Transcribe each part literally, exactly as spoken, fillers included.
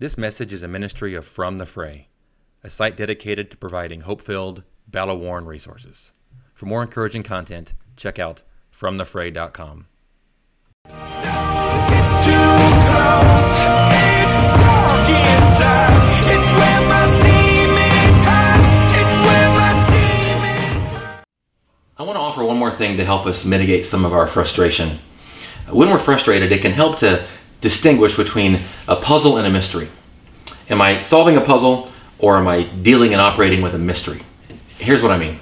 This message is a ministry of From the Fray, a site dedicated to providing hope-filled, battle-worn resources. For more encouraging content, check out from the fray dot com. I want to offer one more thing to help us mitigate some of our frustration. When we're frustrated, it can help to distinguish between a puzzle and a mystery. Am I solving a puzzle, or am I dealing and operating with a mystery? Here's what I mean.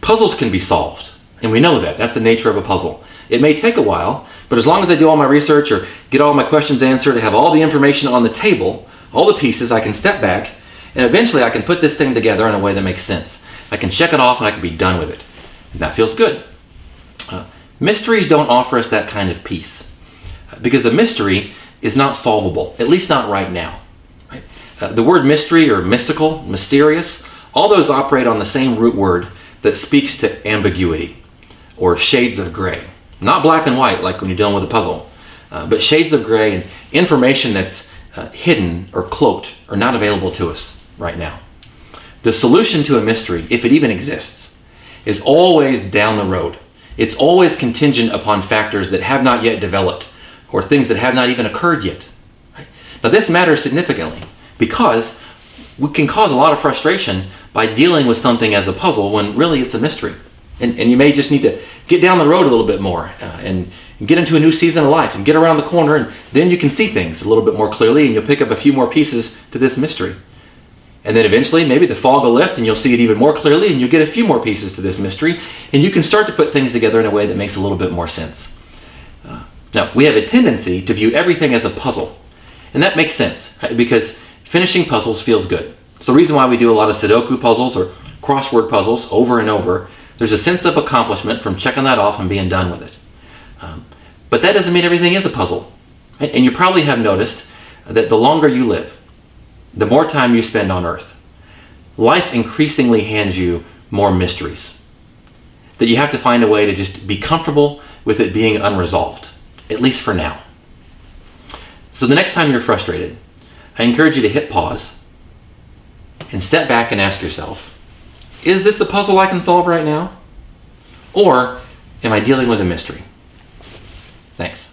Puzzles can be solved, and we know that. That's the nature of a puzzle. It may take a while, but as long as I do all my research or get all my questions answered, I have all the information on the table, all the pieces, I can step back, and eventually I can put this thing together in a way that makes sense. I can check it off and I can be done with it. And that feels good. Uh, mysteries don't offer us that kind of peace, because a mystery is not solvable, at least not right now. Right? Uh, the word mystery or mystical, mysterious, all those operate on the same root word that speaks to ambiguity or shades of gray. Not black and white like when you're dealing with a puzzle, uh, but shades of gray and information that's uh, hidden or cloaked or not available to us right now. The solution to a mystery, if it even exists, is always down the road. It's always contingent upon factors that have not yet developed or things that have not even occurred yet. Right? Now this matters significantly because we can cause a lot of frustration by dealing with something as a puzzle when really it's a mystery. And, and you may just need to get down the road a little bit more uh, and, and get into a new season of life and get around the corner, and then you can see things a little bit more clearly and you'll pick up a few more pieces to this mystery. And then eventually maybe the fog will lift and you'll see it even more clearly and you'll get a few more pieces to this mystery and you can start to put things together in a way that makes a little bit more sense. Uh, now, we have a tendency to view everything as a puzzle, and that makes sense, right? Because finishing puzzles feels good. It's the reason why we do a lot of Sudoku puzzles or crossword puzzles over and over. There's a sense of accomplishment from checking that off and being done with it. Um, but that doesn't mean everything is a puzzle. Right? And you probably have noticed that the longer you live, the more time you spend on earth, life increasingly hands you more mysteries that you have to find a way to just be comfortable with it being unresolved, at least for now. So the next time you're frustrated, I encourage you to hit pause and step back and ask yourself, is this a puzzle I can solve right now? Or am I dealing with a mystery? Thanks.